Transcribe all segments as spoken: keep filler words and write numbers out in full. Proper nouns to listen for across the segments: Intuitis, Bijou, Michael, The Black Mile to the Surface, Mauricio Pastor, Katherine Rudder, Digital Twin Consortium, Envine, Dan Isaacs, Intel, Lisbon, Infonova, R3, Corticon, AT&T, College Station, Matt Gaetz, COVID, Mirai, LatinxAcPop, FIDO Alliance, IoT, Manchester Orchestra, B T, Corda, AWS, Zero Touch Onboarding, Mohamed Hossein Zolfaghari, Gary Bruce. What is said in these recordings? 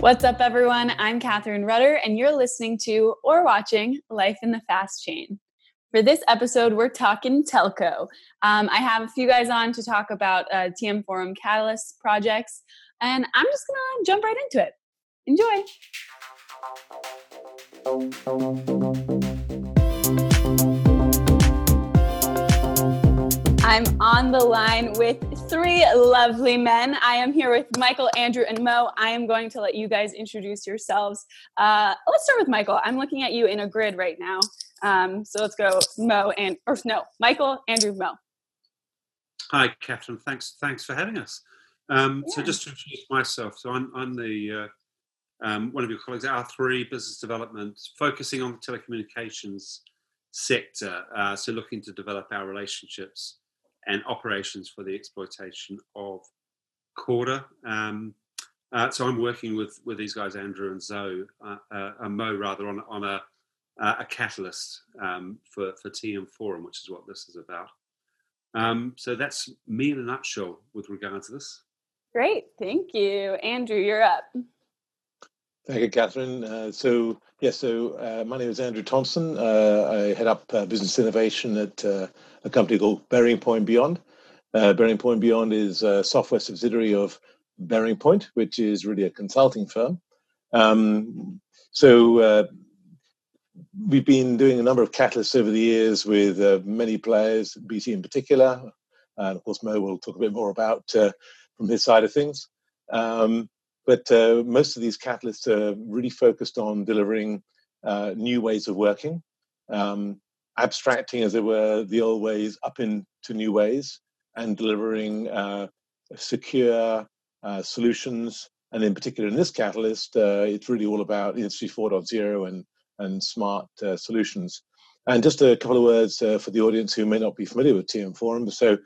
What's up, everyone? I'm Katherine Rudder, and you're listening to or watching Life in the Fast Chain. For this episode, we're talking telco. Um, I have a few guys on to talk about uh, T M Forum Catalyst projects, and I'm just going to jump right into it. Enjoy. I'm on the line with three lovely men. I am here with Michael, Andrew, and Mo. I am going to let you guys introduce yourselves. Uh, let's start with Michael. I'm looking at you in a grid right now. Um, so let's go Mo and, or no, Michael, Andrew, Mo. Hi, Catherine. Thanks thanks for having us. Um, yeah. So just to introduce myself, so I'm, I'm the... Uh, Um, one of your colleagues at R three, business development, focusing on the telecommunications sector. Uh, so looking to develop our relationships and operations for the exploitation of Corda. Um, uh, so I'm working with, with these guys, Andrew and Zoe, uh, uh, and Mo rather, on, on a, uh, a catalyst um, for, for T M Forum, which is what this is about. Um, so that's me in a nutshell with regards to this. Great. Thank you. Andrew, you're up. Thank you, Catherine. Uh, so, yes, so uh, my name is Andrew Thompson. Uh, I head up uh, business innovation at uh, a company called BearingPoint Beyond. Uh, BearingPoint Beyond is a software subsidiary of BearingPoint, which is really a consulting firm. Um, so uh, we've been doing a number of catalysts over the years with uh, many players, B T in particular. And, of course, Mo will talk a bit more about uh, from his side of things. Um, But uh, most of these catalysts are really focused on delivering uh, new ways of working, um, abstracting, as it were, the old ways up into new ways, and delivering uh, secure uh, solutions. And in particular, in this catalyst, uh, it's really all about Industry four point oh and, and smart uh, solutions. And just a couple of words uh, for the audience who may not be familiar with T M Forum. So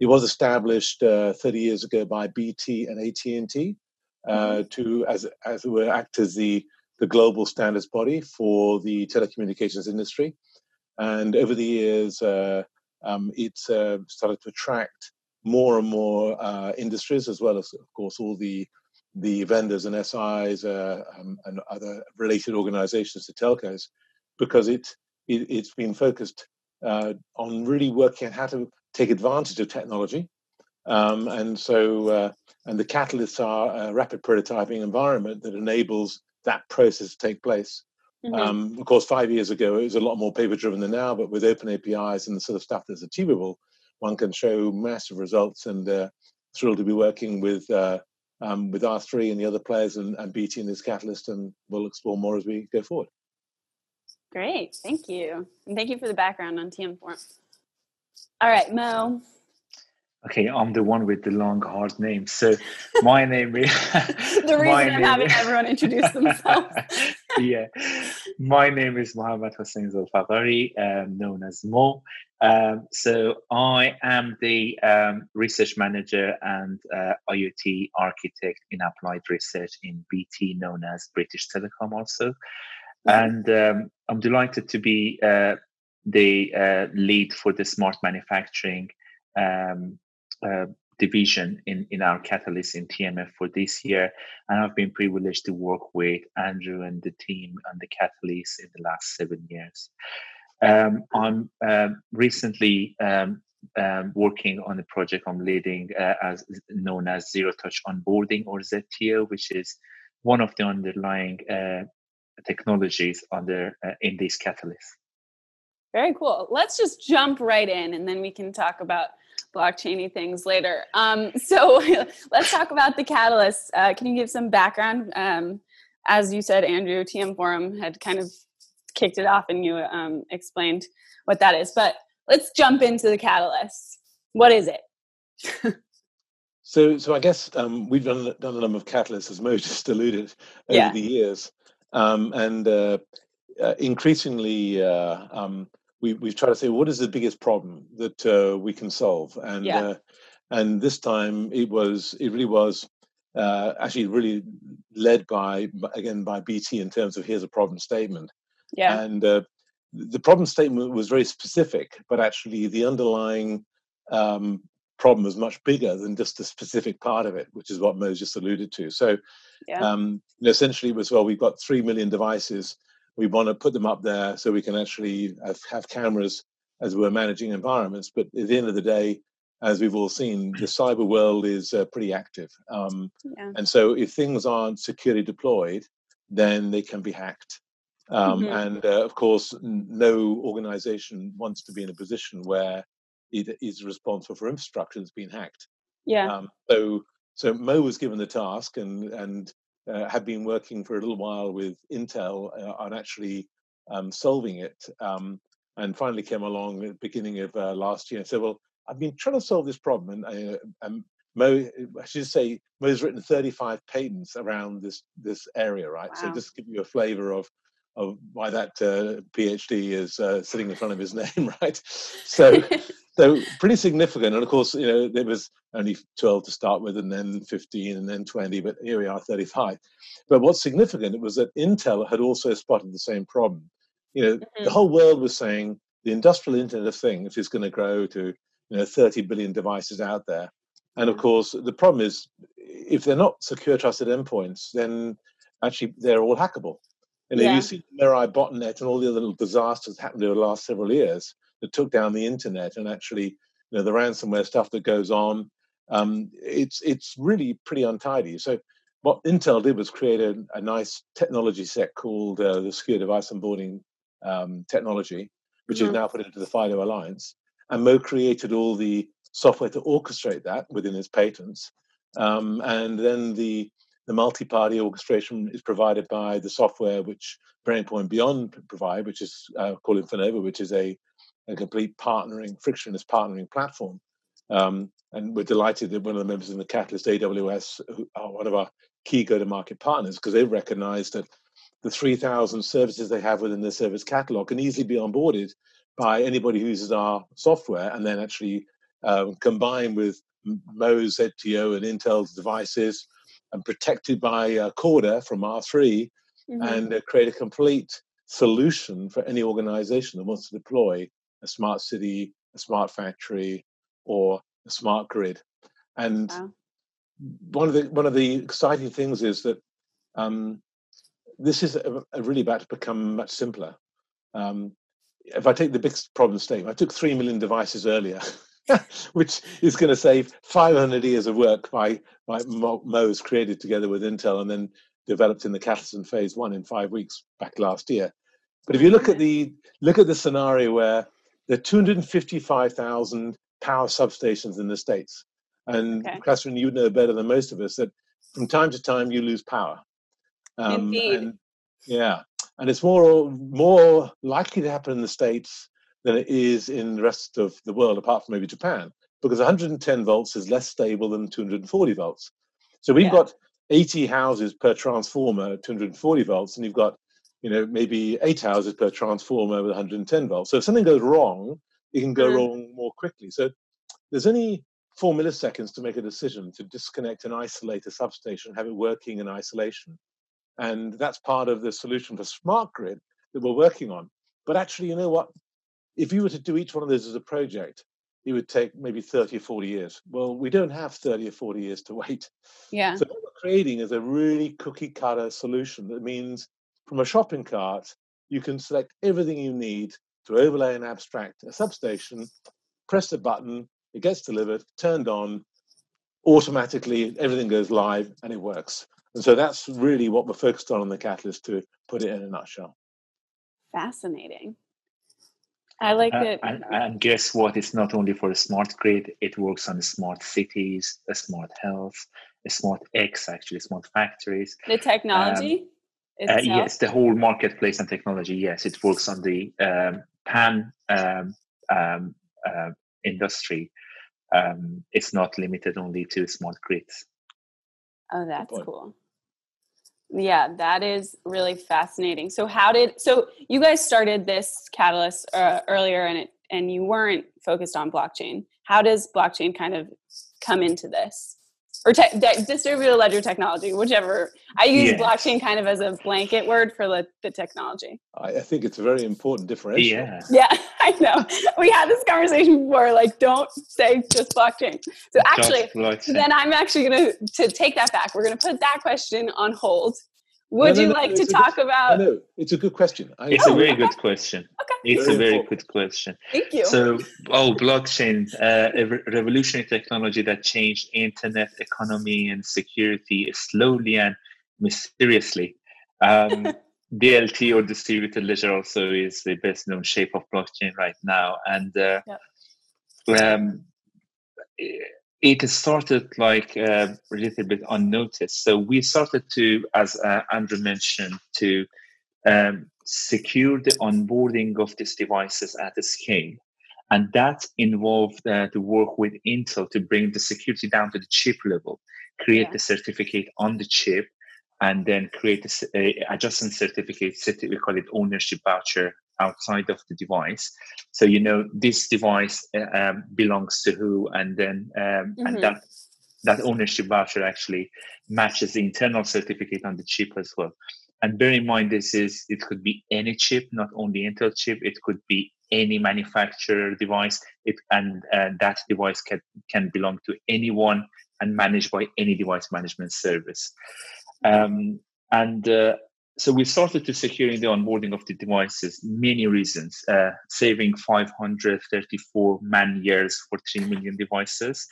it was established uh, thirty years ago by B T and A T and T. Uh, to, as as it were, act as the, the global standards body for the telecommunications industry. And over the years, uh, um, it's uh, started to attract more and more uh, industries, as well as, of course, all the the vendors and S Is uh, um, and other related organizations to telcos, because it, it, it's been focused uh, on really working out how to take advantage of technology. Um, and so, uh, and the catalysts are a rapid prototyping environment that enables that process to take place. Mm-hmm. Um, of course, five years ago, it was a lot more paper-driven than now, but with open A P Is and the sort of stuff that's achievable, one can show massive results, and uh, thrilled to be working with uh, um, with R three and the other players and, and B T in this catalyst, and we'll explore more as we go forward. Great, thank you. And thank you for the background on T M Forum. All right, Mo. Okay, I'm the one with the long, hard name. So my name is... the reason I'm having everyone introduce themselves. Yeah. My name is Mohamed Hossein Zolfaghari, um, known as Mo. Um, so I am the um, research manager and uh, IoT architect in applied research in B T, known as British Telecom also. And um, I'm delighted to be uh, the uh, lead for the smart manufacturing um Uh, division in, in our catalyst in T M F for this year. And I've been privileged to work with Andrew and the team on the catalyst in the last seven years. Um, I'm uh, recently um, um, working on a project I'm leading uh, as known as Zero Touch Onboarding, or Z T O, which is one of the underlying uh, technologies under uh, in this catalyst. Very cool. Let's just jump right in, and then we can talk about blockchainy things later. Um, so let's talk about the catalyst. Uh, can you give some background? Um, as you said, Andrew, T M Forum had kind of kicked it off, and you um, explained what that is. But let's jump into the catalyst. What is it? so, so I guess um, we've done, done a number of catalysts, as Mo just alluded, over yeah. the years, um, and uh, uh, increasingly. Uh, um, We, we've tried to say, what is the biggest problem that uh, we can solve? And yeah. uh, and this time it was it really was uh, actually really led by, again, by B T in terms of here's a problem statement. Yeah. And uh, the problem statement was very specific, but actually the underlying um, problem was much bigger than just the specific part of it, which is what Mo's just alluded to. So yeah. um, you know, essentially it was, well, we've got three million devices. We want to put them up there so we can actually have, have cameras as we're managing environments. But at the end of the day, as we've all seen, the cyber world is uh, pretty active. Um, yeah. And so if things aren't securely deployed, then they can be hacked. Um, mm-hmm. And uh, of course, no organization wants to be in a position where it is responsible for infrastructure that's been hacked. Yeah. Um, so so Mo was given the task and, and uh, had been working for a little while with Intel uh, on actually um, solving it. Um, and finally came along at the beginning of uh, last year and said, well, I've been trying to solve this problem. And, uh, and Mo, I should say, Mo's written thirty-five patents around this this area, right? Wow. So just to give you a flavor of, of why that uh, PhD is uh, sitting in front of his name, right? So so pretty significant. And of course, you know, there was only twelve to start with, and then fifteen, and then twenty, but here we are, thirty-five. But what's significant was that Intel had also spotted the same problem. You know, mm-hmm. the whole world was saying the industrial Internet of Things is going to grow to, you know, thirty billion devices out there. And of course, the problem is if they're not secure trusted endpoints, then actually they're all hackable. And yeah. if you see Mirai botnet and all the other little disasters happened over the last several years that took down the Internet and actually, you know, the ransomware stuff that goes on, um, it's it's really pretty untidy. So what Intel did was create a, a nice technology set called uh, the Secure Device Onboarding um, technology, which mm-hmm. is now put into the FIDO Alliance. And Mo created all the software to orchestrate that within his patents. Um, and then the, the multi-party orchestration is provided by the software which BearingPoint Beyond provide, which is uh, called Infonova, which is a, a complete partnering, frictionless partnering platform. Um, and we're delighted that one of the members in the Catalyst, A W S, who are one of our key go-to-market partners, because they've recognized that the three thousand services they have within their service catalog can easily be onboarded by anybody who uses our software, and then actually um, combined with Mo's Z T O and Intel's devices, and protected by uh, Corda from R three, mm-hmm. and uh, create a complete solution for any organization that wants to deploy a smart city, a smart factory, or a smart grid. And wow. one of the one of the exciting things is that um, this is a, a really about to become much simpler. Um, If I take the big problem statement, I took three million devices earlier, which is going to save five hundred years of work by, by Mo's created together with Intel and then developed in the Catalyst phase one in five weeks back last year. But if you look at the look at the scenario where there are two hundred fifty-five thousand power substations in the States, and okay. Catherine, you know better than most of us that from time to time you lose power. Um, Indeed. And, yeah. And it's more more likely to happen in the States than it is in the rest of the world, apart from maybe Japan, because one hundred ten volts is less stable than two hundred forty volts. So we've yeah. got eighty houses per transformer at two hundred forty volts, and you've got, you know, maybe eight houses per transformer with one hundred ten volts. So if something goes wrong, it can go mm-hmm. wrong more quickly. So there's only four milliseconds to make a decision to disconnect and isolate a substation, have it working in isolation. And that's part of the solution for smart grid that we're working on. But actually, you know what? If you were to do each one of those as a project, it would take maybe thirty or forty years. Well, we don't have thirty or forty years to wait. Yeah. So what we're creating is a really cookie cutter solution that means from a shopping cart, you can select everything you need to overlay and abstract a substation, press the button, it gets delivered, turned on, automatically everything goes live and it works. And so that's really what we're focused on in the Catalyst, to put it in a nutshell. Fascinating. I like uh, that. And, and guess what? It's not only for a smart grid. It works on smart cities, a smart health, a smart X, actually, smart factories. The technology um, itself? Uh, yes, the whole marketplace and technology, yes. It works on the um, pan um, um, uh, industry. Um, it's not limited only to smart grids. Oh, that's cool. Yeah, that is really fascinating. So how did, so you guys started this Catalyst uh, earlier and it, and you weren't focused on blockchain. How does blockchain kind of come into this? or te- de- distributed ledger technology, whichever. I use yeah. blockchain kind of as a blanket word for the, the technology. I, I think it's a very important differentiator. Yeah. yeah, I know. We had this conversation before, like, don't say just blockchain. So actually, blockchain. Then I'm actually going to take that back. We're going to put that question on hold. Would no, no, you like no, to talk good, about? No, it's a good question. I... It's oh, a very okay. good question. Okay. It's very a very cool. good question. Thank you. So, oh, blockchain, uh, a re- revolutionary technology that changed internet economy and security slowly and mysteriously. Um, D L T, or distributed ledger, also is the best known shape of blockchain right now, and uh, yep. um, it, It started like uh, a little bit unnoticed. So we started to, as uh, Andrew mentioned, to um, secure the onboarding of these devices at a scale. And that involved uh, the work with Intel to bring the security down to the chip level, create yeah. the certificate on the chip, and then create an adjacent certificate, we call it ownership voucher, outside of the device. So, you know, this device uh, um, belongs to who, and then um, mm-hmm. and that that ownership voucher actually matches the internal certificate on the chip as well. And bear in mind, this is, it could be any chip, not only Intel chip, it could be any manufacturer device, it and uh, that device can, can belong to anyone and managed by any device management service. Um, and uh, So we started to securing the onboarding of the devices, many reasons, uh, saving five hundred thirty-four man years for three million devices,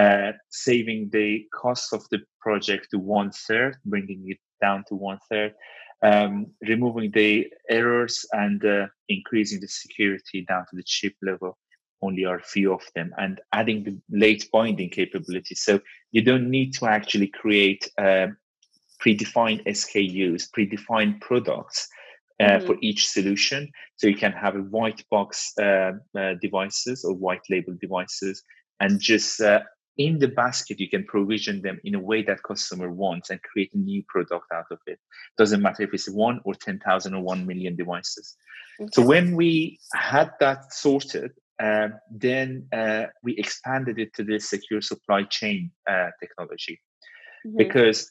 uh, saving the cost of the project to one third, bringing it down to one third, um, removing the errors and uh, increasing the security down to the chip level. Only are a few of them, and adding the late binding capability. So you don't need to actually create uh, predefined S K Us, predefined products uh, mm-hmm. for each solution. So you can have a white box uh, uh, devices or white label devices, and just uh, in the basket, you can provision them in a way that customer wants and create a new product out of it. Doesn't matter if it's one or ten thousand or one million devices. Okay. So when we had that sorted, uh, then uh, we expanded it to the secure supply chain uh, technology, mm-hmm. because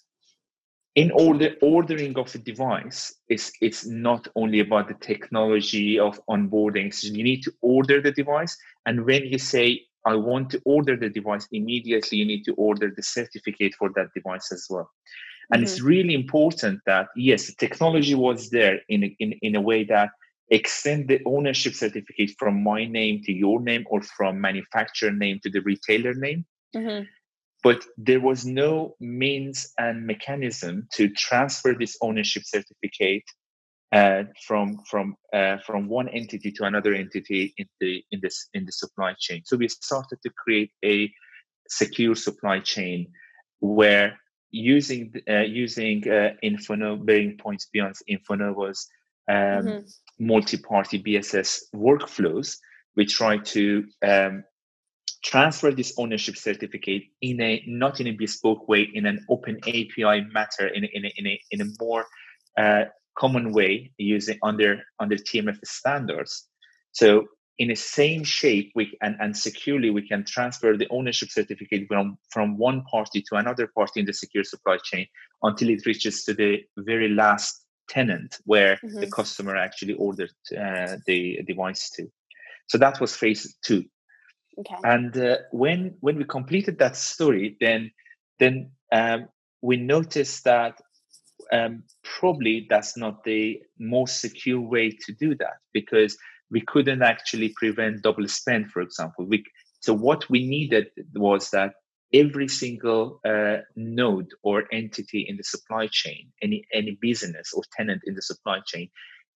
in all the ordering of a device, it's, it's not only about the technology of onboarding. So you need to order the device. And when you say, I want to order the device, immediately you need to order the certificate for that device as well. And mm-hmm. it's really important that, yes, the technology was there in a, in, in a way that extend the ownership certificate from my name to your name, or from manufacturer name to the retailer name. Mm-hmm. But there was no means and mechanism to transfer this ownership certificate uh, from from uh, from one entity to another entity in the in this in the supply chain. So we started to create a secure supply chain where using uh, using uh, Infonova, BearingPoint Beyond Infonova's um, mm-hmm. multi-party B S S workflows, we try to um, transfer this ownership certificate in a not in a bespoke way, in an open A P I matter, in a, in a, in a, in a more uh, common way, using under under T M F standards. So in the same shape we and, and securely we can transfer the ownership certificate from from one party to another party in the secure supply chain, until it reaches to the very last tenant where mm-hmm. the customer actually ordered uh, the device to. So that was phase two. Okay. And uh, when when we completed that story, then then um, we noticed that um, probably that's not the most secure way to do that, because we couldn't actually prevent double spend, for example. We, so what we needed was that every single uh, node or entity in the supply chain, any any business or tenant in the supply chain,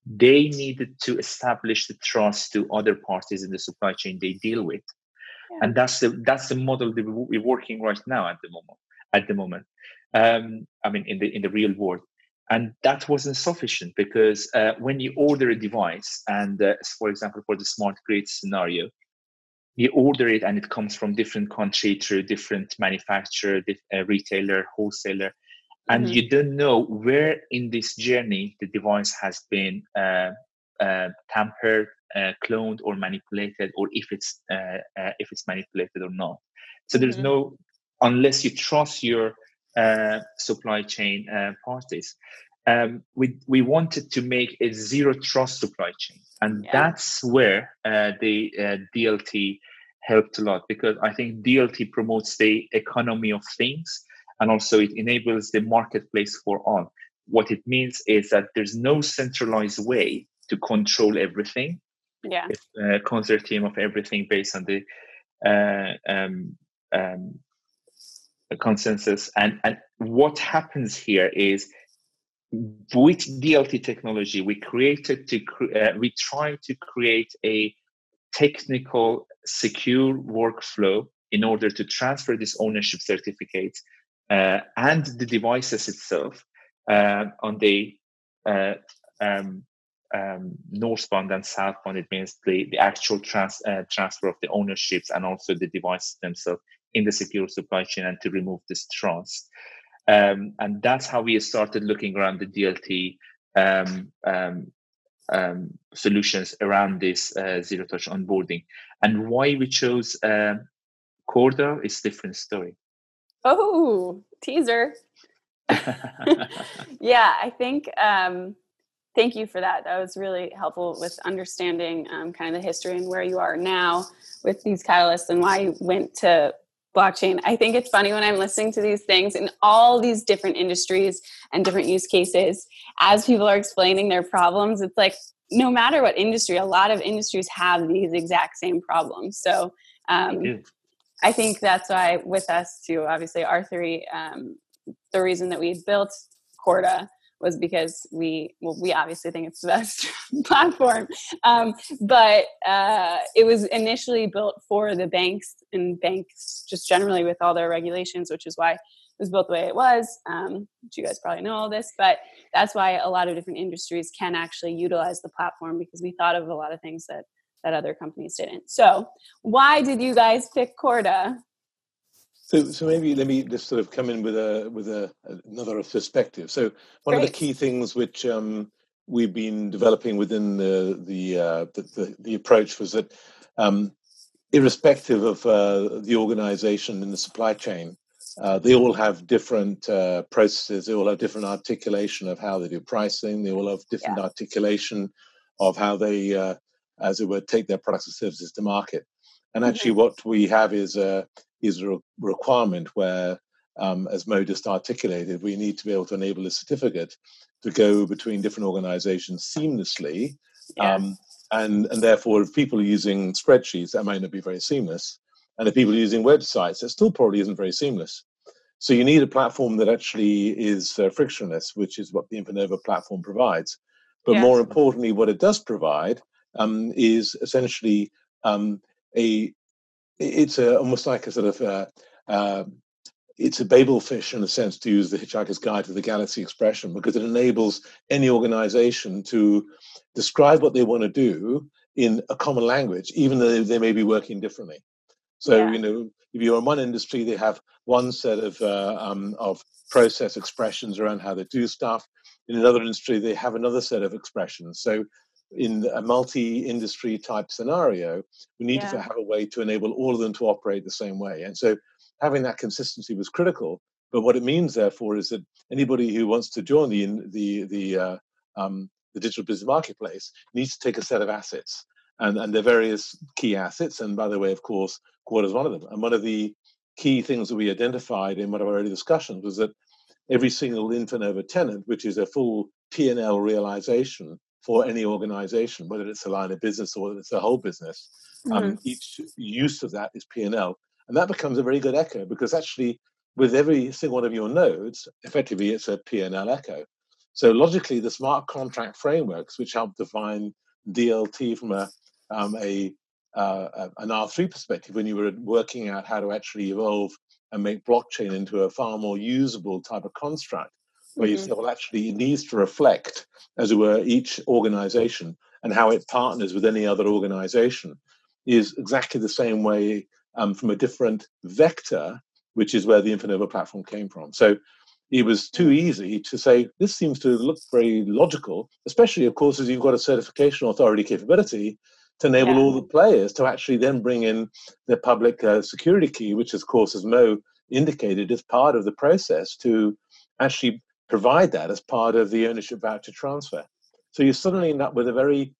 they needed to establish the trust to other parties in the supply chain they deal with. Yeah. And that's the that's the model that we're working right now at the moment. At the moment, um, I mean, in the in the real world, and that wasn't sufficient, because uh, when you order a device, and uh, for example, for the smart grid scenario, you order it and it comes from different country through different manufacturer, dif- uh, retailer, wholesaler, and mm-hmm. you don't know where in this journey the device has been uh, uh, tampered. Uh, cloned or manipulated, or if it's uh, uh, if it's manipulated or not. So there's mm-hmm. no unless you trust your uh, supply chain uh, parties. Um, we we wanted to make a zero trust supply chain, and yeah. that's where uh, the uh, D L T helped a lot, because I think D L T promotes the economy of things, and also it enables the marketplace for all. What it means is that there's no centralized way to control everything. Yeah, it's a consortium of everything based on the uh, um, um, consensus. And, and what happens here is, with D L T technology, we created to cre- uh, we tried to create a technical, secure workflow in order to transfer this ownership certificate uh, and the devices itself uh, on the uh, um, um, northbound and southbound. It means the, the actual trans- uh, transfer of the ownerships and also the devices themselves in the secure supply chain, and to remove this trust. Um, and that's how we started looking around the D L T um, um, um, solutions around this uh, zero-touch onboarding. And why we chose uh, Corda is a different story. Oh, teaser. Yeah, I think, um, thank you for that. That was really helpful with understanding um, kind of the history and where you are now with these catalysts and why you went to blockchain. I think it's funny when I'm listening to these things in all these different industries and different use cases, as people are explaining their problems, it's like, no matter what industry, a lot of industries have these exact same problems. So um, yeah. I think that's why with us too, obviously R three, um, the reason that we built Corda was because we, well, we obviously think it's the best platform. Um, but uh, it was initially built for the banks, and banks just generally with all their regulations, which is why it was built the way it was. Um, which you guys probably know all this, but that's why a lot of different industries can actually utilize the platform, because we thought of a lot of things that, that other companies didn't. So why did you guys pick Corda? So, so maybe let me just sort of come in with a with a, another perspective. So one Great. Of the key things which um, we've been developing within the the uh, the, the, the approach was that, um, irrespective of uh, the organization and the supply chain, uh, they all have different uh, processes. They all have different articulation of how they do pricing. They all have different yeah. articulation of how they, uh, as it were, take their products and services to market. And actually, mm-hmm. what we have is a uh, is a requirement where, um, as Mo just articulated, we need to be able to enable a certificate to go between different organizations seamlessly. Yes. Um, and, and therefore, if people are using spreadsheets, that might not be very seamless. And if people are using websites, that still probably isn't very seamless. So you need a platform that actually is uh, frictionless, which is what the Infonova platform provides. But yes. more importantly, what it does provide um, is essentially um, a... It's a, almost like a sort of, uh, uh, it's a Babel fish in a sense, to use the Hitchhiker's Guide to the Galaxy expression, because it enables any organization to describe what they want to do in a common language, even though they may be working differently. So, yeah. you know, if you're in one industry, they have one set of, uh, um, of process expressions around how they do stuff. In another industry, they have another set of expressions. So in a multi-industry type scenario, we need yeah. to have a way to enable all of them to operate the same way. And so having that consistency was critical. But what it means, therefore, is that anybody who wants to join the the the, uh, um, the digital business marketplace needs to take a set of assets. And, and there are various key assets. And by the way, of course, Corda is one of them. And one of the key things that we identified in one of our early discussions was that every single Infonova tenant, which is a full P and L realization for any organization, whether it's a line of business or whether it's a whole business, um, mm-hmm. each use of that is P and L. And that becomes a very good echo, because actually with every single one of your nodes, effectively it's a P and L echo. So logically, the smart contract frameworks, which help define D L T from a, um, a uh, an R three perspective, when you were working out how to actually evolve and make blockchain into a far more usable type of construct, where you say, well, actually, it needs to reflect, as it were, each organization and how it partners with any other organization is exactly the same way, um, from a different vector, which is where the Infonova platform came from. So it was too easy to say, this seems to look very logical, especially, of course, as you've got a certification authority capability to enable yeah. all the players to actually then bring in their public uh, security key, which, of course, as Mo indicated as part of the process to actually provide that as part of the ownership voucher transfer. So you suddenly end up with a very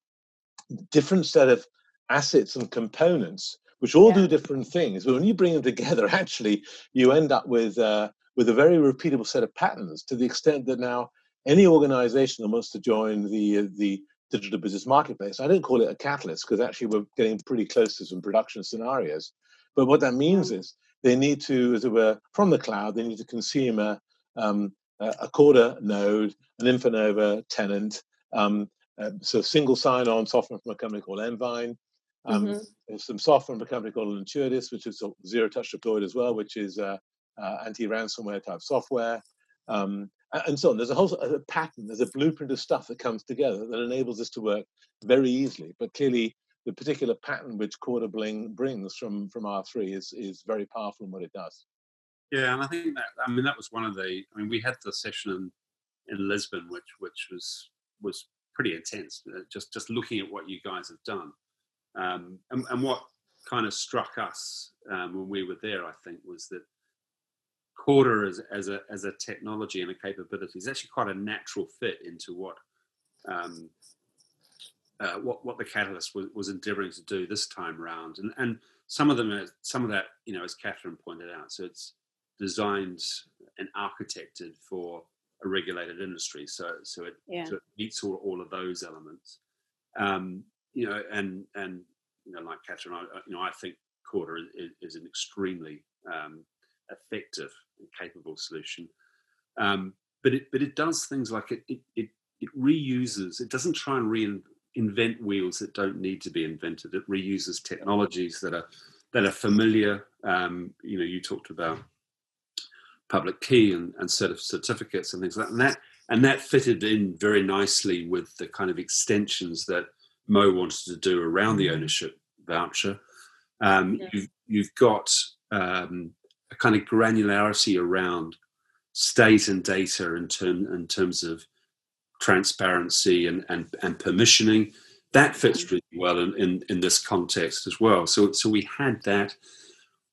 different set of assets and components, which all yeah. do different things. But when you bring them together, actually, you end up with, uh, with a very repeatable set of patterns, to the extent that now any organization that wants to join the, uh, the digital business marketplace, I don't call it a catalyst, because actually we're getting pretty close to some production scenarios. But what that means mm-hmm. is they need to, as it were, from the cloud, they need to consume a, um, a Corda node, an Infonova tenant, um, uh, so single sign-on software from a company called Envine, um, mm-hmm. some software from a company called Intuitis, which is Zero Touch deployed as well, which is uh, uh, anti-ransomware type software, um, and so on. There's a whole a pattern, there's a blueprint of stuff that comes together that enables this to work very easily. But clearly, the particular pattern which Corda bling brings from, from R three is, is very powerful in what it does. Yeah, and I think that, I mean, that was one of the, I mean, we had the session in, in Lisbon, which which was was pretty intense, just, just looking at what you guys have done. Um, and, and what kind of struck us um, when we were there, I think, was that Corda as, as, a, as a technology and a capability is actually quite a natural fit into what um, Uh, what what the catalyst was, was endeavouring to do this time round, and and some of them, are, some of that, you know, as Katherine pointed out, so it's designed and architected for a regulated industry, so so it, yeah. so it meets all, all of those elements, um, you know, and and you know, like Katherine, I, you know, I think Corda is, is an extremely um, effective and capable solution, um, but it but it does things like it it it, it reuses, it doesn't try and reinvent invent wheels that don't need to be invented. It reuses technologies that are that are familiar. Um, you know, you talked about public key and, and sort of certificates and things like that. And that and that fitted in very nicely with the kind of extensions that Mo wanted to do around the ownership voucher. Um, yeah. You've you've got um, a kind of granularity around state and data in term in terms of transparency and, and, and permissioning. That fits really well in, in, in this context as well. So so we had that.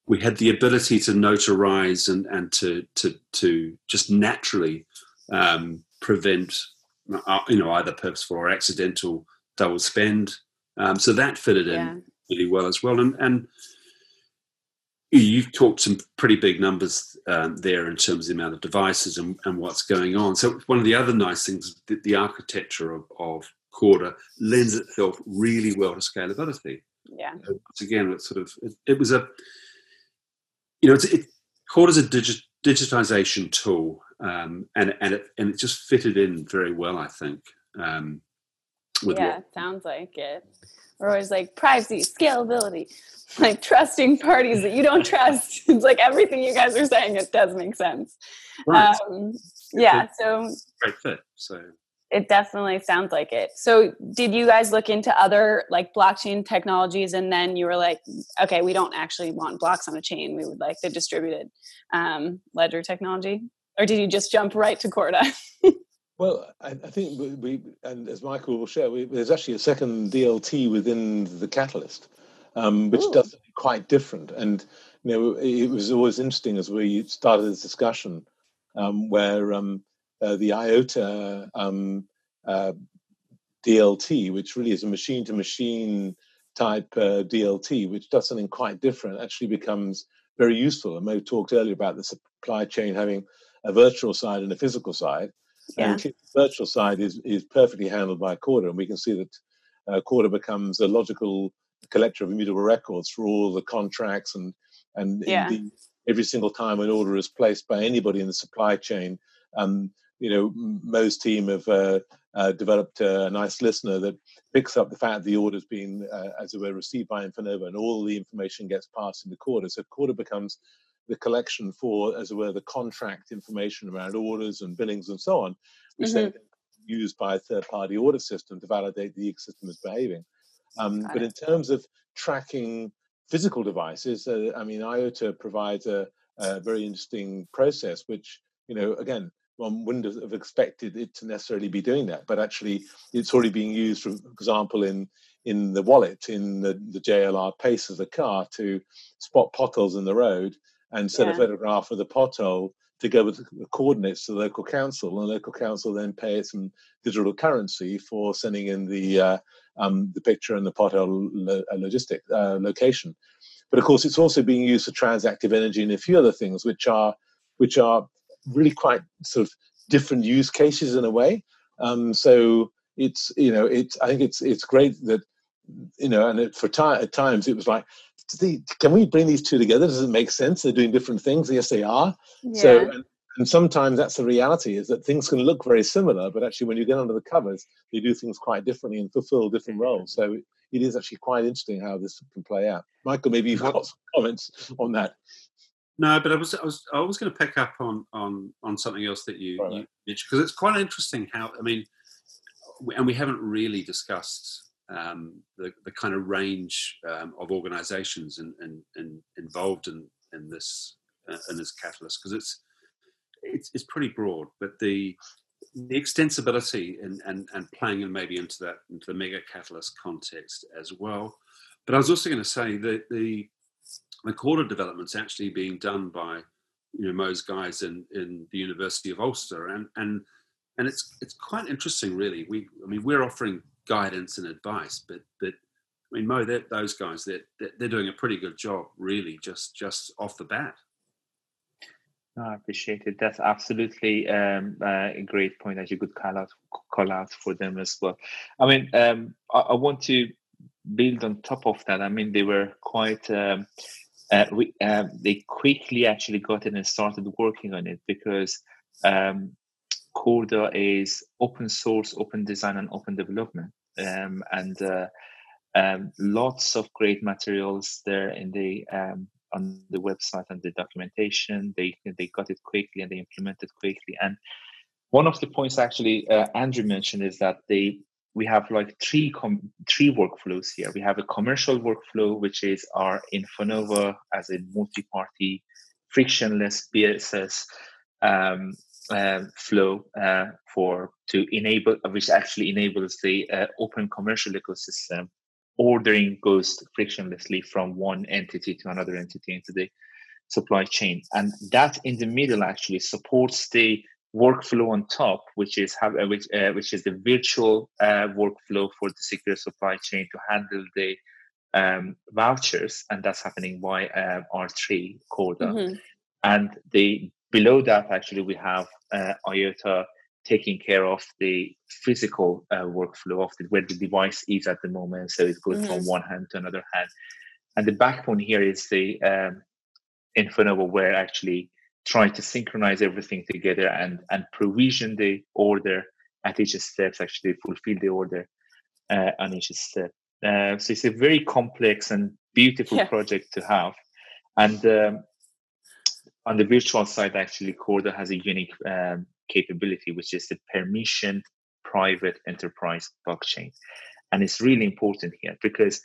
We had the ability to notarize and, and to, to to just naturally um, prevent, you know, either purposeful or accidental double spend. Um, so that fitted in yeah. really well as well. And, and you've talked some pretty big numbers um, there in terms of the amount of devices and, and what's going on. So one of the other nice things, the, the architecture of, of Corda lends itself really well to scalability. Yeah. So once again, it's sort of, it, it was a, you know, it's, it, Corda's a digi- digitization tool, um, and and it and it just fitted in very well, I think. Um, with yeah, what, sounds like it. We're always like privacy, scalability, like trusting parties that you don't trust. It's like everything you guys are saying, it does make sense. Right. Um, yeah. So great fit. So it definitely sounds like it. So did you guys look into other like blockchain technologies, and then you were like, okay, we don't actually want blocks on a chain. We would like the distributed um, ledger technology? Or did you just jump right to Corda? Well, I, I think we, we, and as Michael will share, we, there's actually a second D L T within the catalyst, um, which Ooh. does something quite different. And you know, it was always interesting as we started this discussion, um, where um, uh, the IOTA um, uh, D L T, which really is a machine-to-machine type uh, D L T, which does something quite different, actually becomes very useful. And Mo talked earlier about the supply chain having a virtual side and a physical side. Yeah. And the virtual side is, is perfectly handled by Corda, and we can see that uh, Corda becomes a logical collector of immutable records for all the contracts, and and yeah. the, every single time an order is placed by anybody in the supply chain, um, you know, Mo's team have uh, uh, developed a nice listener that picks up the fact the order's been, uh, as it were, received by Infonova, and all the information gets passed into Corda. So Corda becomes the collection for, as it were, the contract information around orders and billings and so on, which mm-hmm. then used by a third-party order system to validate the ecosystem is behaving. Um, but in terms of tracking physical devices, uh, I mean, IOTA provides a, a very interesting process, which, you know, again, one wouldn't have expected it to necessarily be doing that, but actually it's already being used, for example, in in the wallet, in the, the J L R pace of the car to spot potholes in the road, and sent yeah. a photograph of the pothole to go with the coordinates to the local council, and the local council then paid some digital currency for sending in the uh, um, the picture and the pothole lo logistic uh, location. But of course, it's also being used for transactive energy and a few other things, which are which are really quite sort of different use cases in a way. Um, so it's you know it's I think it's it's great that you know and it, for at times it was like, can we bring these two together? Does it make sense? They're doing different things. Yes, they are. Yeah. So, and, and sometimes that's the reality, is that things can look very similar, but actually when you get under the covers, they do things quite differently and fulfill different roles. So it is actually quite interesting how this can play out. Michael, maybe you've got some comments on that. No, but I was I was I was going to pick up on on on something else that you, right. you mentioned, because it's quite interesting how, I mean, and we haven't really discussed Um, the, the kind of range um, of organisations in, in, in involved in, in this uh, in this catalyst, because it's, it's it's pretty broad, but the the extensibility and and and playing and maybe into that into the mega catalyst context as well. But I was also going to say that the the Corda development's actually being done by you know Mo's guys in in the University of Ulster, and and and it's it's quite interesting really. We I mean we're offering guidance and advice, but but I mean Mo, that those guys that they're, they're doing a pretty good job really just just off the bat. No, I appreciate it. That's absolutely um, uh, a great point that you could call out call out for them as well. I mean, um, I, I want to build on top of that. I mean, they were quite. Um, uh, we uh, they quickly actually got in and started working on it, because Um, Corda is open source, open design, and open development, um, and uh, um, lots of great materials there in the um, on the website and the documentation. They they got it quickly and they implemented quickly. And one of the points actually uh, Andrew mentioned is that they we have like three com three workflows here. We have a commercial workflow, which is our Infonova as a multi-party, frictionless B S S. Um, Uh, flow uh, for to enable, which actually enables the uh, open commercial ecosystem. Ordering goes frictionlessly from one entity to another entity into the supply chain, and that in the middle actually supports the workflow on top, which is have uh, which uh, which is the virtual uh, workflow for the secure supply chain to handle the um, vouchers, and that's happening by uh, R three Corda, mm-hmm. and the below that, actually, we have uh, IOTA taking care of the physical uh, workflow of the, where the device is at the moment. So it goes yes. from one hand to another hand. And the backbone here is the um, Infonova, where actually trying to synchronize everything together and, and provision the order at each step, actually fulfill the order uh, on each step. Uh, so it's a very complex and beautiful yeah. project to have. And um, on the virtual side, actually, Corda has a unique um, capability, which is the permissioned private enterprise blockchain. And it's really important here because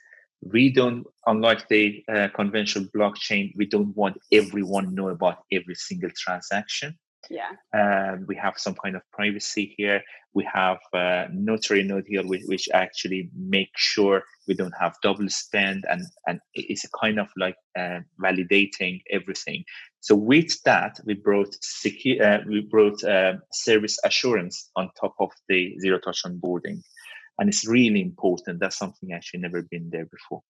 we don't, unlike the uh, conventional blockchain, we don't want everyone to know about every single transaction. Yeah. Um, we have some kind of privacy here. We have uh, notary no deal, which, which actually makes sure we don't have double spend, and, and it's a kind of like uh, validating everything. So with that, we brought secu uh, we brought uh, service assurance on top of the zero touch onboarding, and it's really important. That's something actually never been there before.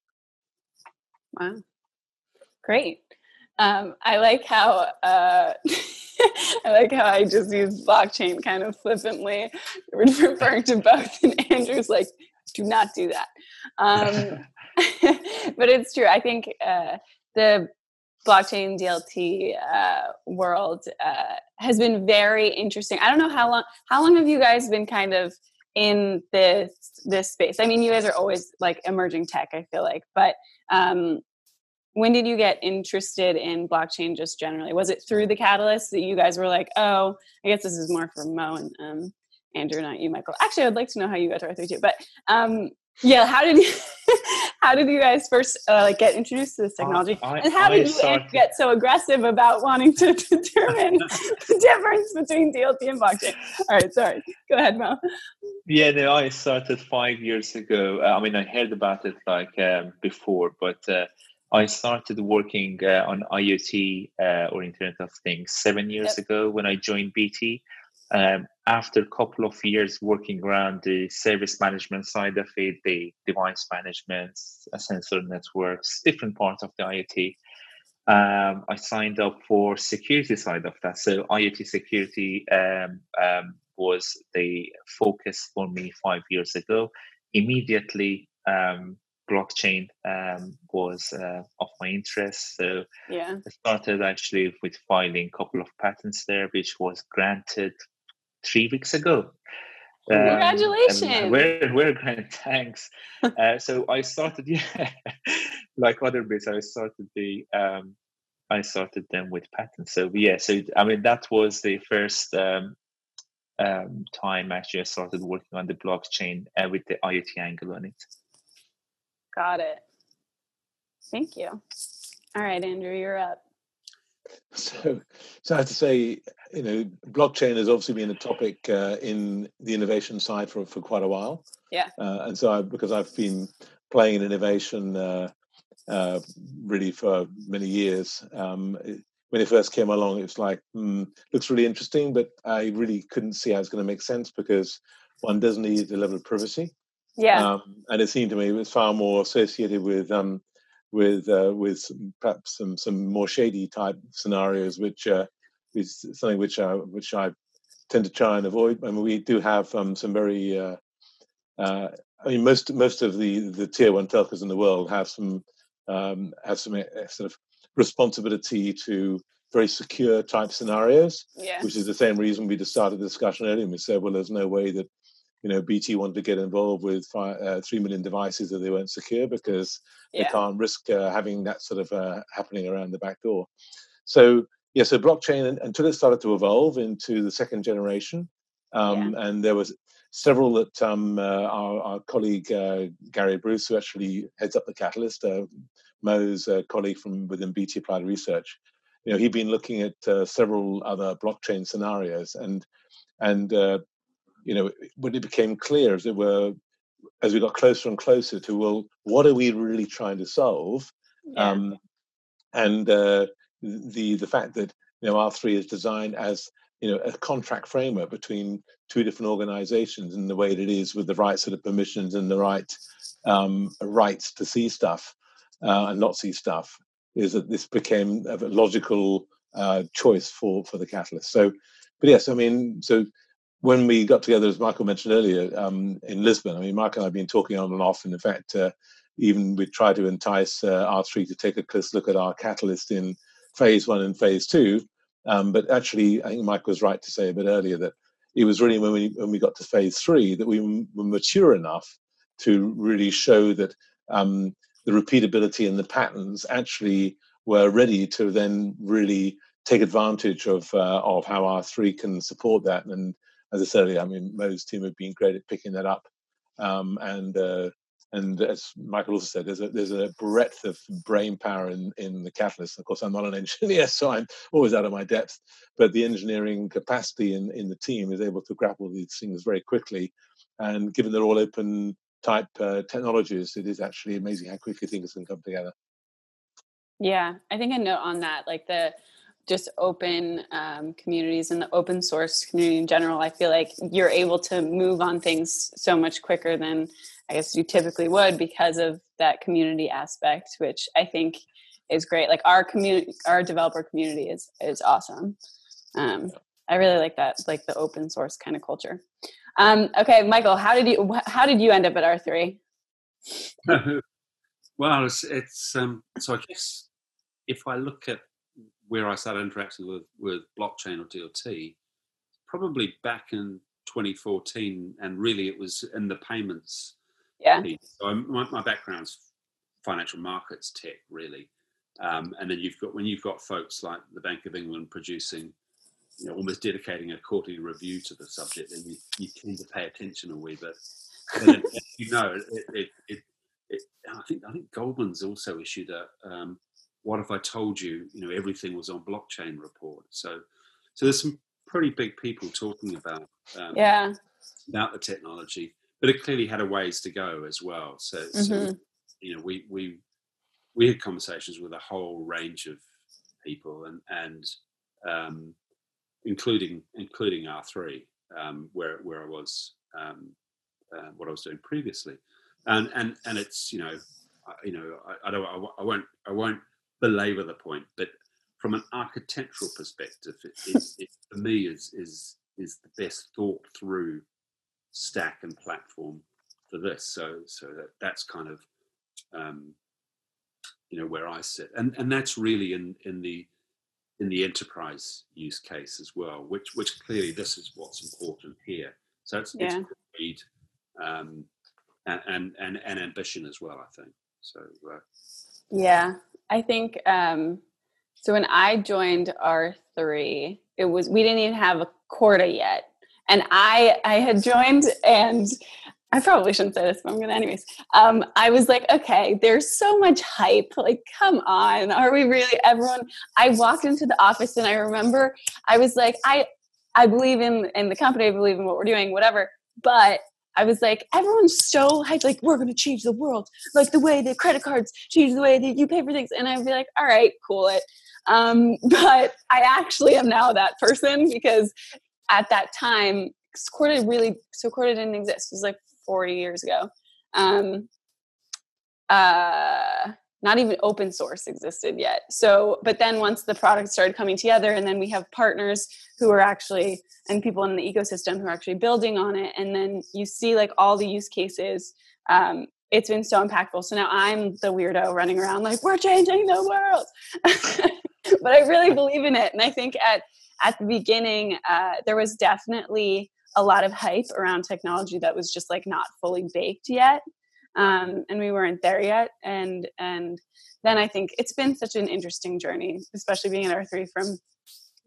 Wow, great. Um, I like how uh, I like how I just use blockchain kind of flippantly, referring to both, and Andrew's like, do not do that. Um, but it's true. I think uh, the blockchain D L T uh, world uh, has been very interesting. I don't know how long. How long have you guys been kind of in this this space? I mean, you guys are always like emerging tech, I feel like, but. Um, When did you get interested in blockchain just generally? Was it through the catalyst that you guys were like, oh, I guess this is more for Mo and um, Andrew, not you, Michael. Actually, I'd like to know how you got to R three too. But um, yeah, how did you, how did you guys first uh, like get introduced to this technology? I, I, and how did I you started... get so aggressive about wanting to determine the difference between D L T and blockchain? All right, sorry. Go ahead, Mo. Yeah, no, I started five years ago. I mean, I heard about it like um, before, but... Uh, I started working uh, on IoT uh, or Internet of Things seven years yep. ago when I joined B T. Um, after a couple of years working around the service management side of it, the device management, sensor networks, different parts of the IoT, um, I signed up for security side of that. So IoT security um, um, was the focus for me five years ago. Immediately, um, blockchain um, was uh, of my interest. So yeah. I started actually with filing a couple of patents there, which was granted three weeks ago. Um, Congratulations! We're, we're granted, thanks. uh, so I started, yeah, like other bits, I started the, um, I started them with patents. So yeah, so I mean, that was the first um, um, time actually I started working on the blockchain uh, with the IoT angle on it. Got it. Thank you. All right, Andrew, you're up. So, so I have to say, you know, blockchain has obviously been a topic uh, in the innovation side for, for quite a while. Yeah. Uh, and so I, because I've been playing in innovation uh, uh, really for many years, um, it, when it first came along, it was like, hmm, looks really interesting, but I really couldn't see how it's going to make sense because one doesn't need the level of privacy. Yeah, um, and it seemed to me it was far more associated with um, with uh, with perhaps some, some more shady type scenarios, which uh, is something which I, which I tend to try and avoid. I mean, we do have um, some very. Uh, uh, I mean, most most of the, the tier one telcos in the world have some um, have some sort of responsibility to very secure type scenarios, yeah. which is the same reason we just started the discussion earlier. And we said, well, there's no way that. You know, B T wanted to get involved with five, uh, three million devices that they weren't secure because yeah. they can't risk uh, having that sort of uh, happening around the back door. So, yeah, so blockchain, until it started to evolve into the second generation, um, yeah. and there was several that um, uh, our, our colleague, uh, Gary Bruce, who actually heads up the Catalyst, uh, Mo's uh, colleague from within B T Applied Research, you know, he'd been looking at uh, several other blockchain scenarios and, and, uh, you know, when it became clear, as it were, as we got closer and closer to, well, what are we really trying to solve? Yeah. Um, and uh, the the fact that, you know, R three is designed as, you know, a contract framework between two different organizations and the way that it is with the right sort of permissions and the right um, rights to see stuff uh, and not see stuff is that this became a logical uh, choice for, for the Catalyst. So, but yes, I mean, so... When we got together, as Michael mentioned earlier, um, in Lisbon, I mean, Michael and I have been talking on and off, and in fact, uh, even we tried to entice uh, R three to take a close look at our Catalyst in phase one and phase two. Um, but actually, I think Mike was right to say a bit earlier that it was really when we when we got to phase three that we m- were mature enough to really show that um, the repeatability and the patterns actually were ready to then really take advantage of uh, of how R three can support that. And as I said earlier, I mean, Mo's team have been great at picking that up, um, and uh, and as Michael also said, there's a there's a breadth of brain power in, in the Catalyst. Of course, I'm not an engineer, so I'm always out of my depth. But the engineering capacity in, in the team is able to grapple with these things very quickly, and given they're all open type uh, technologies, it is actually amazing how quickly things can come together. Yeah, I think a note on that, like the. Just open um, communities and the open source community in general, I feel like you're able to move on things so much quicker than I guess you typically would because of that community aspect, which I think is great. Like our community, our developer community is, is awesome. Um, I really like that, like the open source kind of culture. Um, okay, Michael, how did you, how did you end up at R three? Well, it's, it's um, so I guess if I look at, where I started interacting with, with blockchain or D L T, probably back in twenty fourteen, and really it was in the payments. Yeah. Piece. So my, my background's financial markets tech, really. Um, and then you've got, when you've got folks like the Bank of England producing, you know, almost dedicating a quarterly review to the subject, and you, you tend to pay attention a wee bit. And it, you know, it, it, it, it, I think I think Goldman's also issued a, um, what if I told you, you know, everything was on blockchain report. So, so there's some pretty big people talking about, um, yeah. about the technology, but it clearly had a ways to go as well. So, mm-hmm. so you know, we, we, we had conversations with a whole range of people, and and um, including including R three, um, where where I was um, uh, what I was doing previously, and and and it's you know I, you know I, I don't I, I won't I won't belabor the point, but from an architectural perspective, it, it, it for me is is is the best thought through stack and platform for this. So so that, that's kind of um, you know where I sit, and and that's really in in the in the enterprise use case as well, which which clearly this is what's important here. So it's yeah. it's greed, um, and, and and and ambition as well, I think. So uh, yeah, I think um, so. When I joined R three, it was we didn't even have a Corda yet, and I I had joined and. I probably shouldn't say this, but I'm going to anyways. Um, I was like, okay, there's so much hype. Like, come on. Are we really everyone? I walked into the office and I remember I was like, I I believe in, in the company. I believe in what we're doing, whatever. But I was like, everyone's so hyped. Like, we're going to change the world. Like the way the credit cards change the way that you pay for things. And I'd be like, all right, cool it. Um, but I actually am now that person because at that time, Corda really, so Corda didn't exist. It was like, forty years ago. Um, uh, not even open source existed yet. So, but then once the product started coming together, and then we have partners who are actually, and people in the ecosystem who are actually building on it. And then you see like all the use cases. Um, it's been so impactful. So now I'm the weirdo running around like, we're changing the world. But I really believe in it. And I think at, at the beginning, uh, there was definitely a lot of hype around technology that was just like not fully baked yet. Um, and we weren't there yet. And, and then I think it's been such an interesting journey, especially being at R three from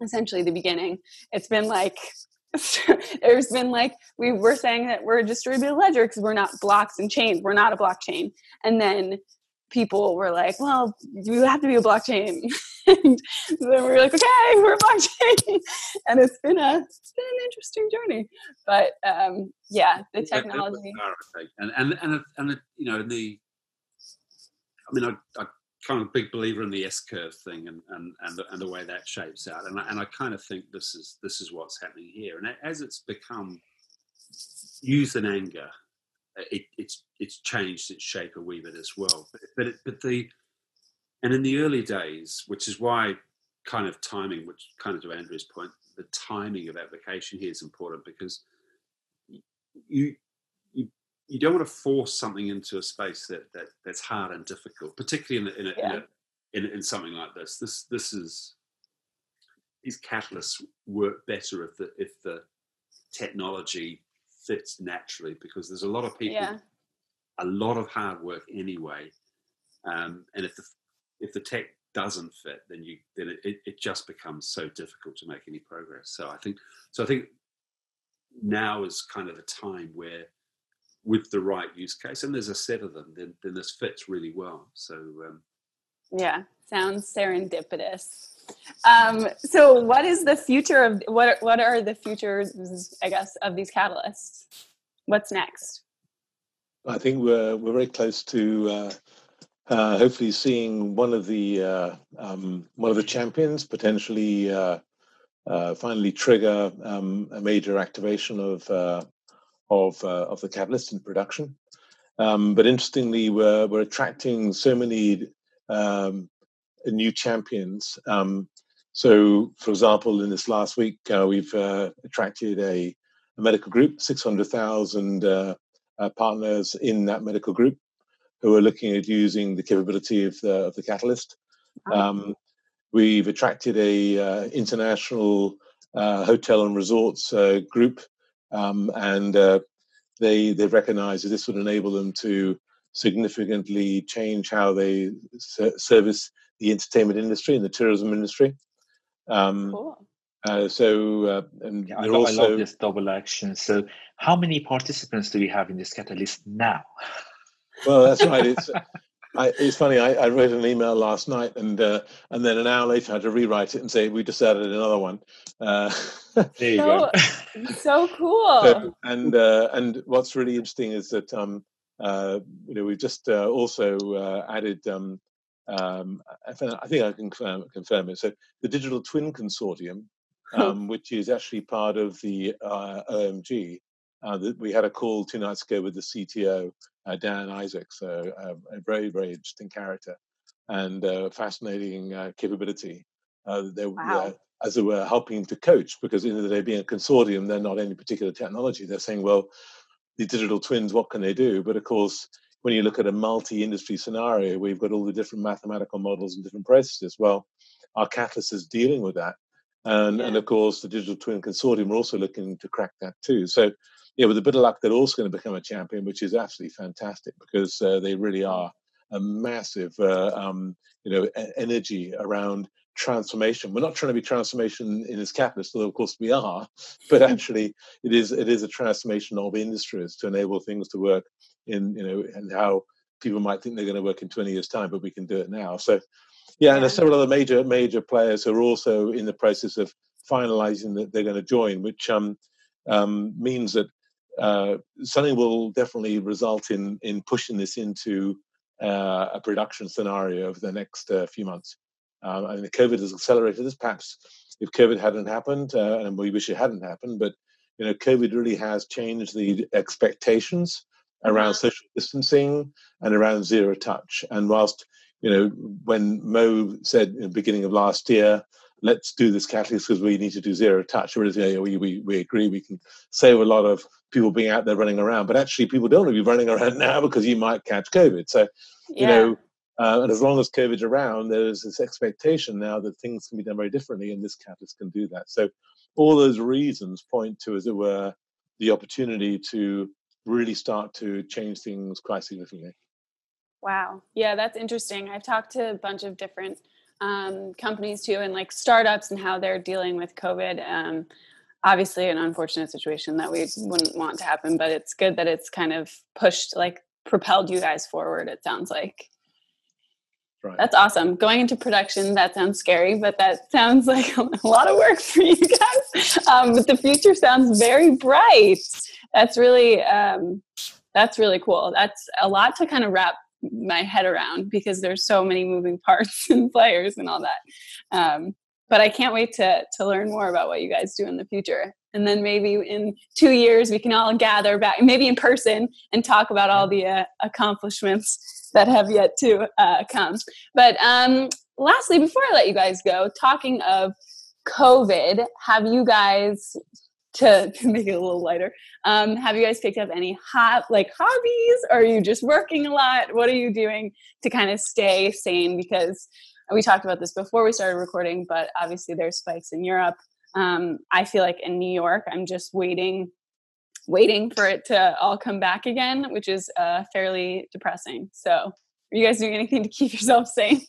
essentially the beginning. It's been like, there's been like, we were saying that we're a distributed ledger because we're not blocks and chains. We're not a blockchain. And then people were like, well, you have to be a blockchain. And then we were like, okay, we're a blockchain. And it's been a it's been an interesting journey. But um, yeah, the technology. And and and, and you know, the I mean, I, I'm kind of a big believer in the S-curve thing and and and the, and the way that shapes out. And I, and I kind of think this is this is what's happening here. And as it's become youth and anger, It, it's it's changed its shape a wee bit as well, but but, it, but the and in the early days, which is why kind of timing, which kind of to Andrew's point, the timing of application here is important because you you you don't want to force something into a space that, that that's hard and difficult, particularly in a, in, a, yeah. in, a, in in something like this. This this is these catalysts work better if the if the technology fits naturally, because there's a lot of people, yeah. a lot of hard work anyway, um, and if the if the tech doesn't fit, then you then it, it just becomes so difficult to make any progress. So I think so I think now is kind of the time where, with the right use case, and there's a set of them, then then this fits really well. So um, yeah, sounds serendipitous. Um, so what is the future of, what, what are the futures, I guess, of these catalysts? What's next? I think we're, we're very close to, uh, uh, hopefully seeing one of the, uh, um, one of the champions potentially, uh, uh, finally trigger, um, a major activation of, uh, of, uh, of the catalyst in production. Um, but interestingly, we're, we're attracting so many, um, new champions. Um, so, for example, in this last week, uh, we've uh, attracted a, a medical group, six hundred thousand uh, uh, partners in that medical group who are looking at using the capability of the, of the catalyst. Um, we've attracted a uh, international uh, hotel and resorts uh, group, um, and uh, they they recognise that this would enable them to significantly change how they ser- service the entertainment industry and the tourism industry. Um, cool. Uh, so, uh, and yeah, I, love, also... I love this double action. So, how many participants do we have in this catalyst now? Well, that's right. It's I, it's funny. I, I wrote an email last night, and uh, and then an hour later, I had to rewrite it and say we just added another one. Uh, there you so, go. So cool. So, and uh, and what's really interesting is that um uh you know we've just uh, also uh, added um. Um, I think I can confirm, confirm it. So the Digital Twin Consortium, um, which is actually part of the uh, O M G, uh, that we had a call two nights ago with the C T O, uh, Dan Isaacs, so uh, a very, very interesting character and uh, fascinating uh, capability. Uh, they wow. were, as they were, helping to coach, because in the day, being a consortium, they're not any particular technology. They're saying, well, the digital twins, what can they do? But of course, when you look at a multi-industry scenario, we've got all the different mathematical models and different processes. Well, our Catalyst is dealing with that. And, yeah. and of course, the Digital Twin Consortium are also looking to crack that too. So, yeah, with a bit of luck, they're also going to become a champion, which is absolutely fantastic, because uh, they really are a massive, uh, um, you know, energy around transformation. We're not trying to be transformation in this Catalyst, although of course we are, but actually it is it is a transformation of industries to enable things to work in, you know, and how people might think they're going to work in twenty years time, but we can do it now. So yeah, and there's several other major major players who are also in the process of finalizing that they're going to join, which um, um, means that uh, something will definitely result in in pushing this into uh, a production scenario over the next uh, few months. Um, I mean, COVID has accelerated this. Perhaps if COVID hadn't happened, uh, and we wish it hadn't happened, but you know, COVID really has changed the expectations around social distancing and around zero touch. And whilst, you know, when Mo said in the beginning of last year, let's do this Catalyst because we need to do zero touch, whereas, you know, we, we, we agree we can save a lot of people being out there running around, but actually people don't want to be running around now because you might catch COVID. So, yeah. you know, Uh, and as long as COVID's around, there's this expectation now that things can be done very differently, and this Catalyst can do that. So all those reasons point to, as it were, the opportunity to really start to change things quite significantly. Wow. Yeah, that's interesting. I've talked to a bunch of different um, companies too, and like startups, and how they're dealing with COVID. Um, obviously an unfortunate situation that we wouldn't want to happen, but it's good that it's kind of pushed, like propelled you guys forward, it sounds like. Right. That's awesome. Going into production, that sounds scary, but that sounds like a lot of work for you guys. Um, but the future sounds very bright. That's really, um, that's really cool. That's a lot to kind of wrap my head around, because there's so many moving parts and players and all that. Um, but I can't wait to to learn more about what you guys do in the future. And then maybe in two years, we can all gather back, maybe in person, and talk about all the uh, accomplishments that have yet to uh, come. But um, lastly, before I let you guys go, talking of COVID, have you guys, to, to make it a little lighter, um, have you guys picked up any hot, like hobbies? Or are you just working a lot? What are you doing to kind of stay sane? Because we talked about this before we started recording, but obviously there's spikes in Europe. Um, I feel like in New York, I'm just waiting waiting for it to all come back again, which is uh, fairly depressing. So are you guys doing anything to keep yourself sane?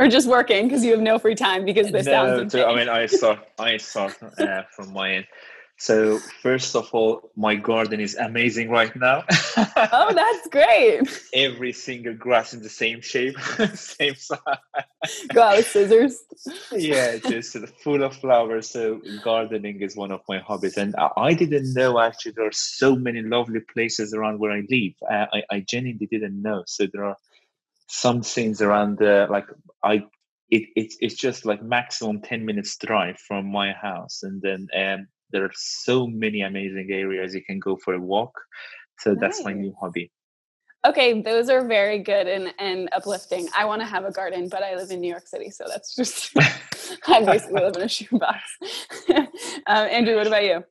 Or just working because you have no free time because this sounds no, I mean, I start, I start uh, from my end. So first of all, my garden is amazing right now. Oh, that's great. Every single grass in the same shape, same size. Go out with scissors. Yeah, just full of flowers. So gardening is one of my hobbies. And I didn't know, actually, there are so many lovely places around where I live. Uh, I, I genuinely didn't know. So there are some things around, uh, like I it, it it's just like maximum ten minutes drive from my house. And then um, there are so many amazing areas you can go for a walk. So nice. That's my new hobby. Okay, those are very good and, and uplifting. I want to have a garden, but I live in New York City, so that's just, I basically live in a shoebox. um, Andrew, what about you?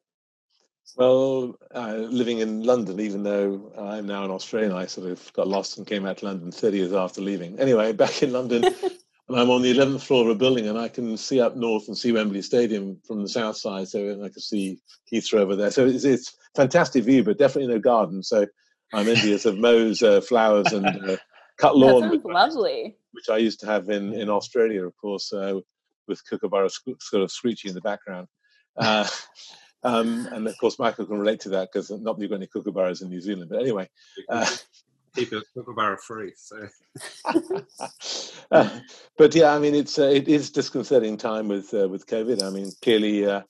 Well, uh, living in London, even though I'm now in Australia, I sort of got lost and came out to London thirty years after leaving. Anyway, back in London, and I'm on the eleventh floor of a building, and I can see up north and see Wembley Stadium from the south side, so I can see Heathrow over there. So it's, it's fantastic view, but definitely no garden. So I'm envious of Mo's uh, flowers and uh, cut lawn. That sounds which, lovely. Which I used to have in, in Australia, of course, uh, with Kookaburra sc- sort of screeching in the background. Uh, um, and of course, Michael can relate to that, because not that you've got any Kookaburras in New Zealand. But anyway. Uh, Keep it Kookaburra free. So. uh, but yeah, I mean, it's uh, it is disconcerting time with uh, with COVID. I mean, clearly, uh,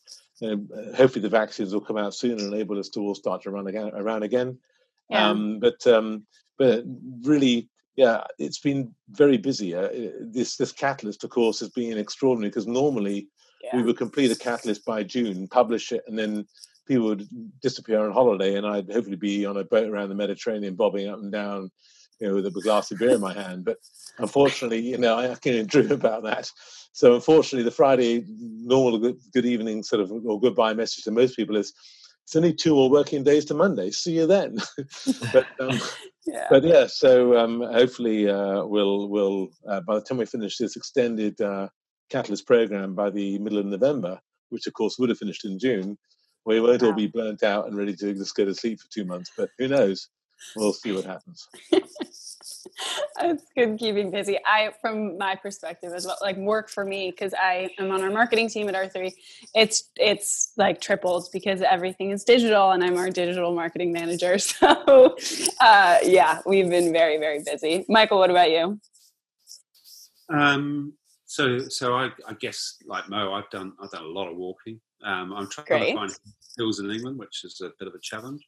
you know, hopefully the vaccines will come out soon and enable us to all start to run again, around again. Yeah. Um, but um, but really, yeah, it's been very busy. Uh, this this catalyst, of course, has been extraordinary, because normally yeah. we would complete a catalyst by June, publish it, and then people would disappear on holiday, and I'd hopefully be on a boat around the Mediterranean, bobbing up and down, you know, with a glass of beer in my hand. But unfortunately, you know, I can dream about that. So unfortunately, the Friday normal good, good evening sort of or goodbye message to most people is, it's only two more working days to Monday. See you then. but, um, yeah. but yeah, so um, hopefully uh, we'll, we'll uh, by the time we finish this extended uh, Catalyst program by the middle of November, which of course would have finished in June, we won't wow. all be burnt out and ready to just go to sleep for two months. But who knows? We'll see what happens. That's good, keeping busy. I, from my perspective as well, like work for me, because I am on our marketing team at R three, it's it's like tripled because everything is digital, and I'm our digital marketing manager. So uh, yeah, we've been very, very busy. Michael, what about you? Um, so so I, I guess like Mo, I've done I've done a lot of walking. Um, I'm trying Great. to find hills in England, which is a bit of a challenge.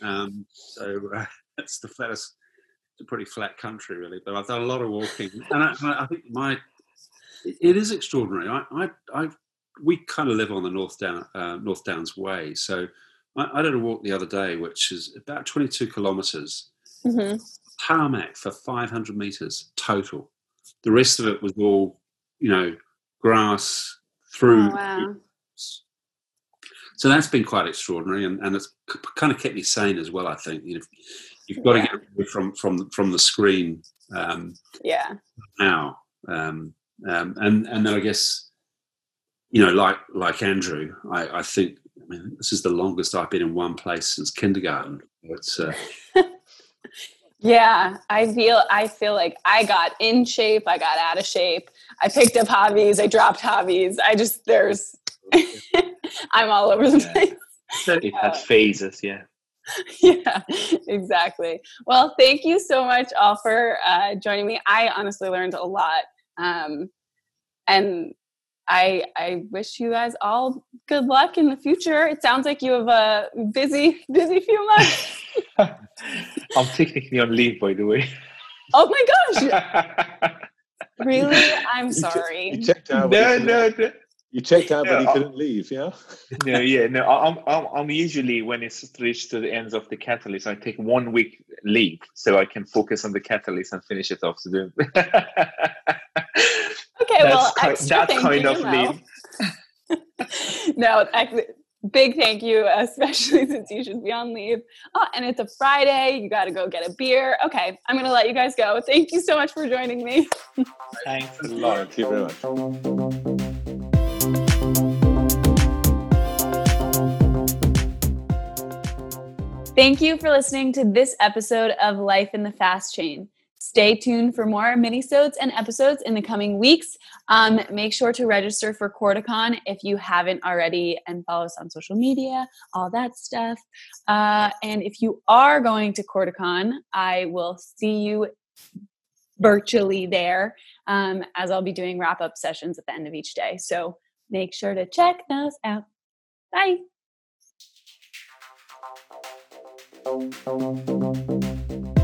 Um, so uh, it's the flattest. A pretty flat country, really, but I've done a lot of walking, and I, I think my it is extraordinary. I, I, I, we kind of live on the North Down, uh, North Downs way, so I, I did a walk the other day, which is about twenty-two kilometres, mm-hmm. tarmac for five hundred metres total. The rest of it was all, you know, grass through. Oh, wow. So that's been quite extraordinary, and, and it's kind of kept me sane as well. I think you know. You've got yeah. to get away from from from the screen um, yeah. now, um, um, and and then I guess you know, like like Andrew, I, I think I mean this is the longest I've been in one place since kindergarten. It's uh, yeah, I feel I feel like I got in shape, I got out of shape, I picked up hobbies, I dropped hobbies. I just there's I'm all over the yeah. place. You've had phases, yeah. Yeah, exactly. Well, thank you so much all for uh, joining me. I honestly learned a lot, um, and I I wish you guys all good luck in the future. It sounds like you have a busy, busy few months. I'm technically on leave, by the way. Oh my gosh! Really? I'm sorry. You checked out. No, no, no. You checked out, but no, you couldn't I'm, leave, yeah? No, yeah, no. I'm, I'm, I'm usually, when it's reached to the ends of the catalyst, I take one week leave so I can focus on the catalyst and finish it off. To do. Okay, that's well, ki- extra that thank kind you, of leave. No, actually, big thank you, especially since you should be on leave. Oh, and it's a Friday. You got to go get a beer. Okay, I'm going to let you guys go. Thank you so much for joining me. Thanks a lot. Thank you very much. Thank you for listening to this episode of Life in the Fast Chain. Stay tuned for more minisodes and episodes in the coming weeks. Um, make sure to register for Corticon if you haven't already, and follow us on social media, all that stuff. Uh, and if you are going to Corticon, I will see you virtually there, um, as I'll be doing wrap-up sessions at the end of each day. So make sure to check those out. Bye. Thank you.